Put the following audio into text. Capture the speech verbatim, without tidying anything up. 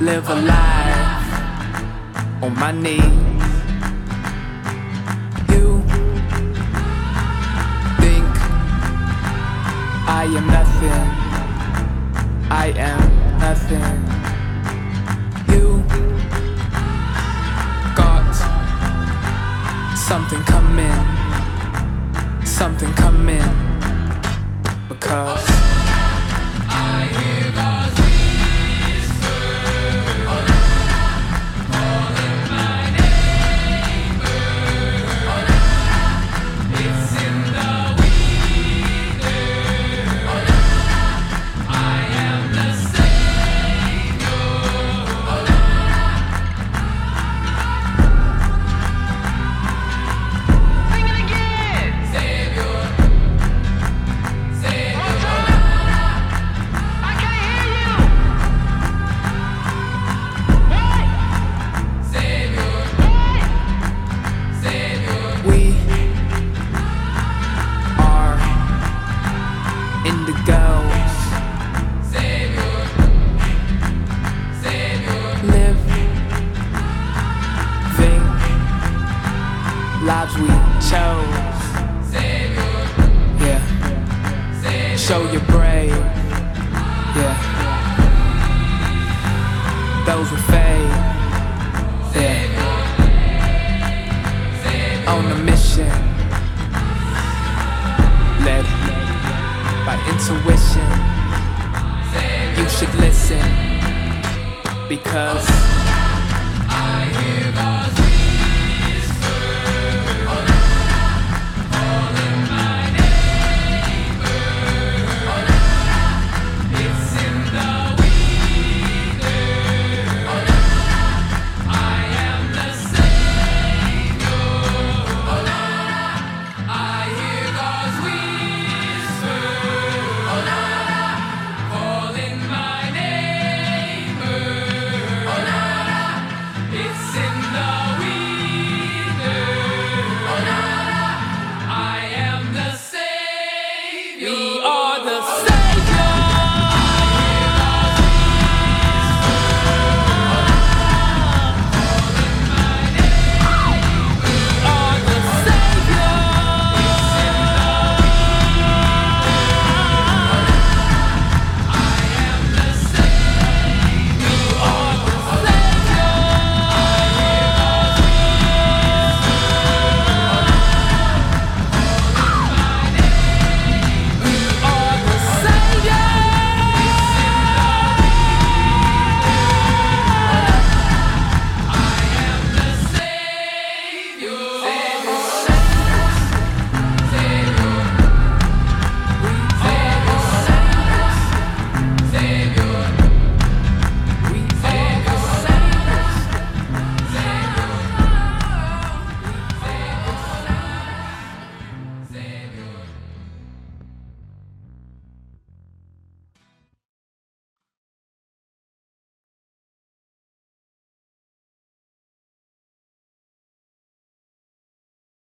live a life on my knees. You think I am nothing, I am nothing. Something coming, something coming, because I hear God's whisper, calling my neighbor, it's in the winter, I am the Savior. Lives we chose. Yeah. Show you're brave. Yeah. Those will fade. Yeah. On a mission, led by intuition. You should listen because I hear God.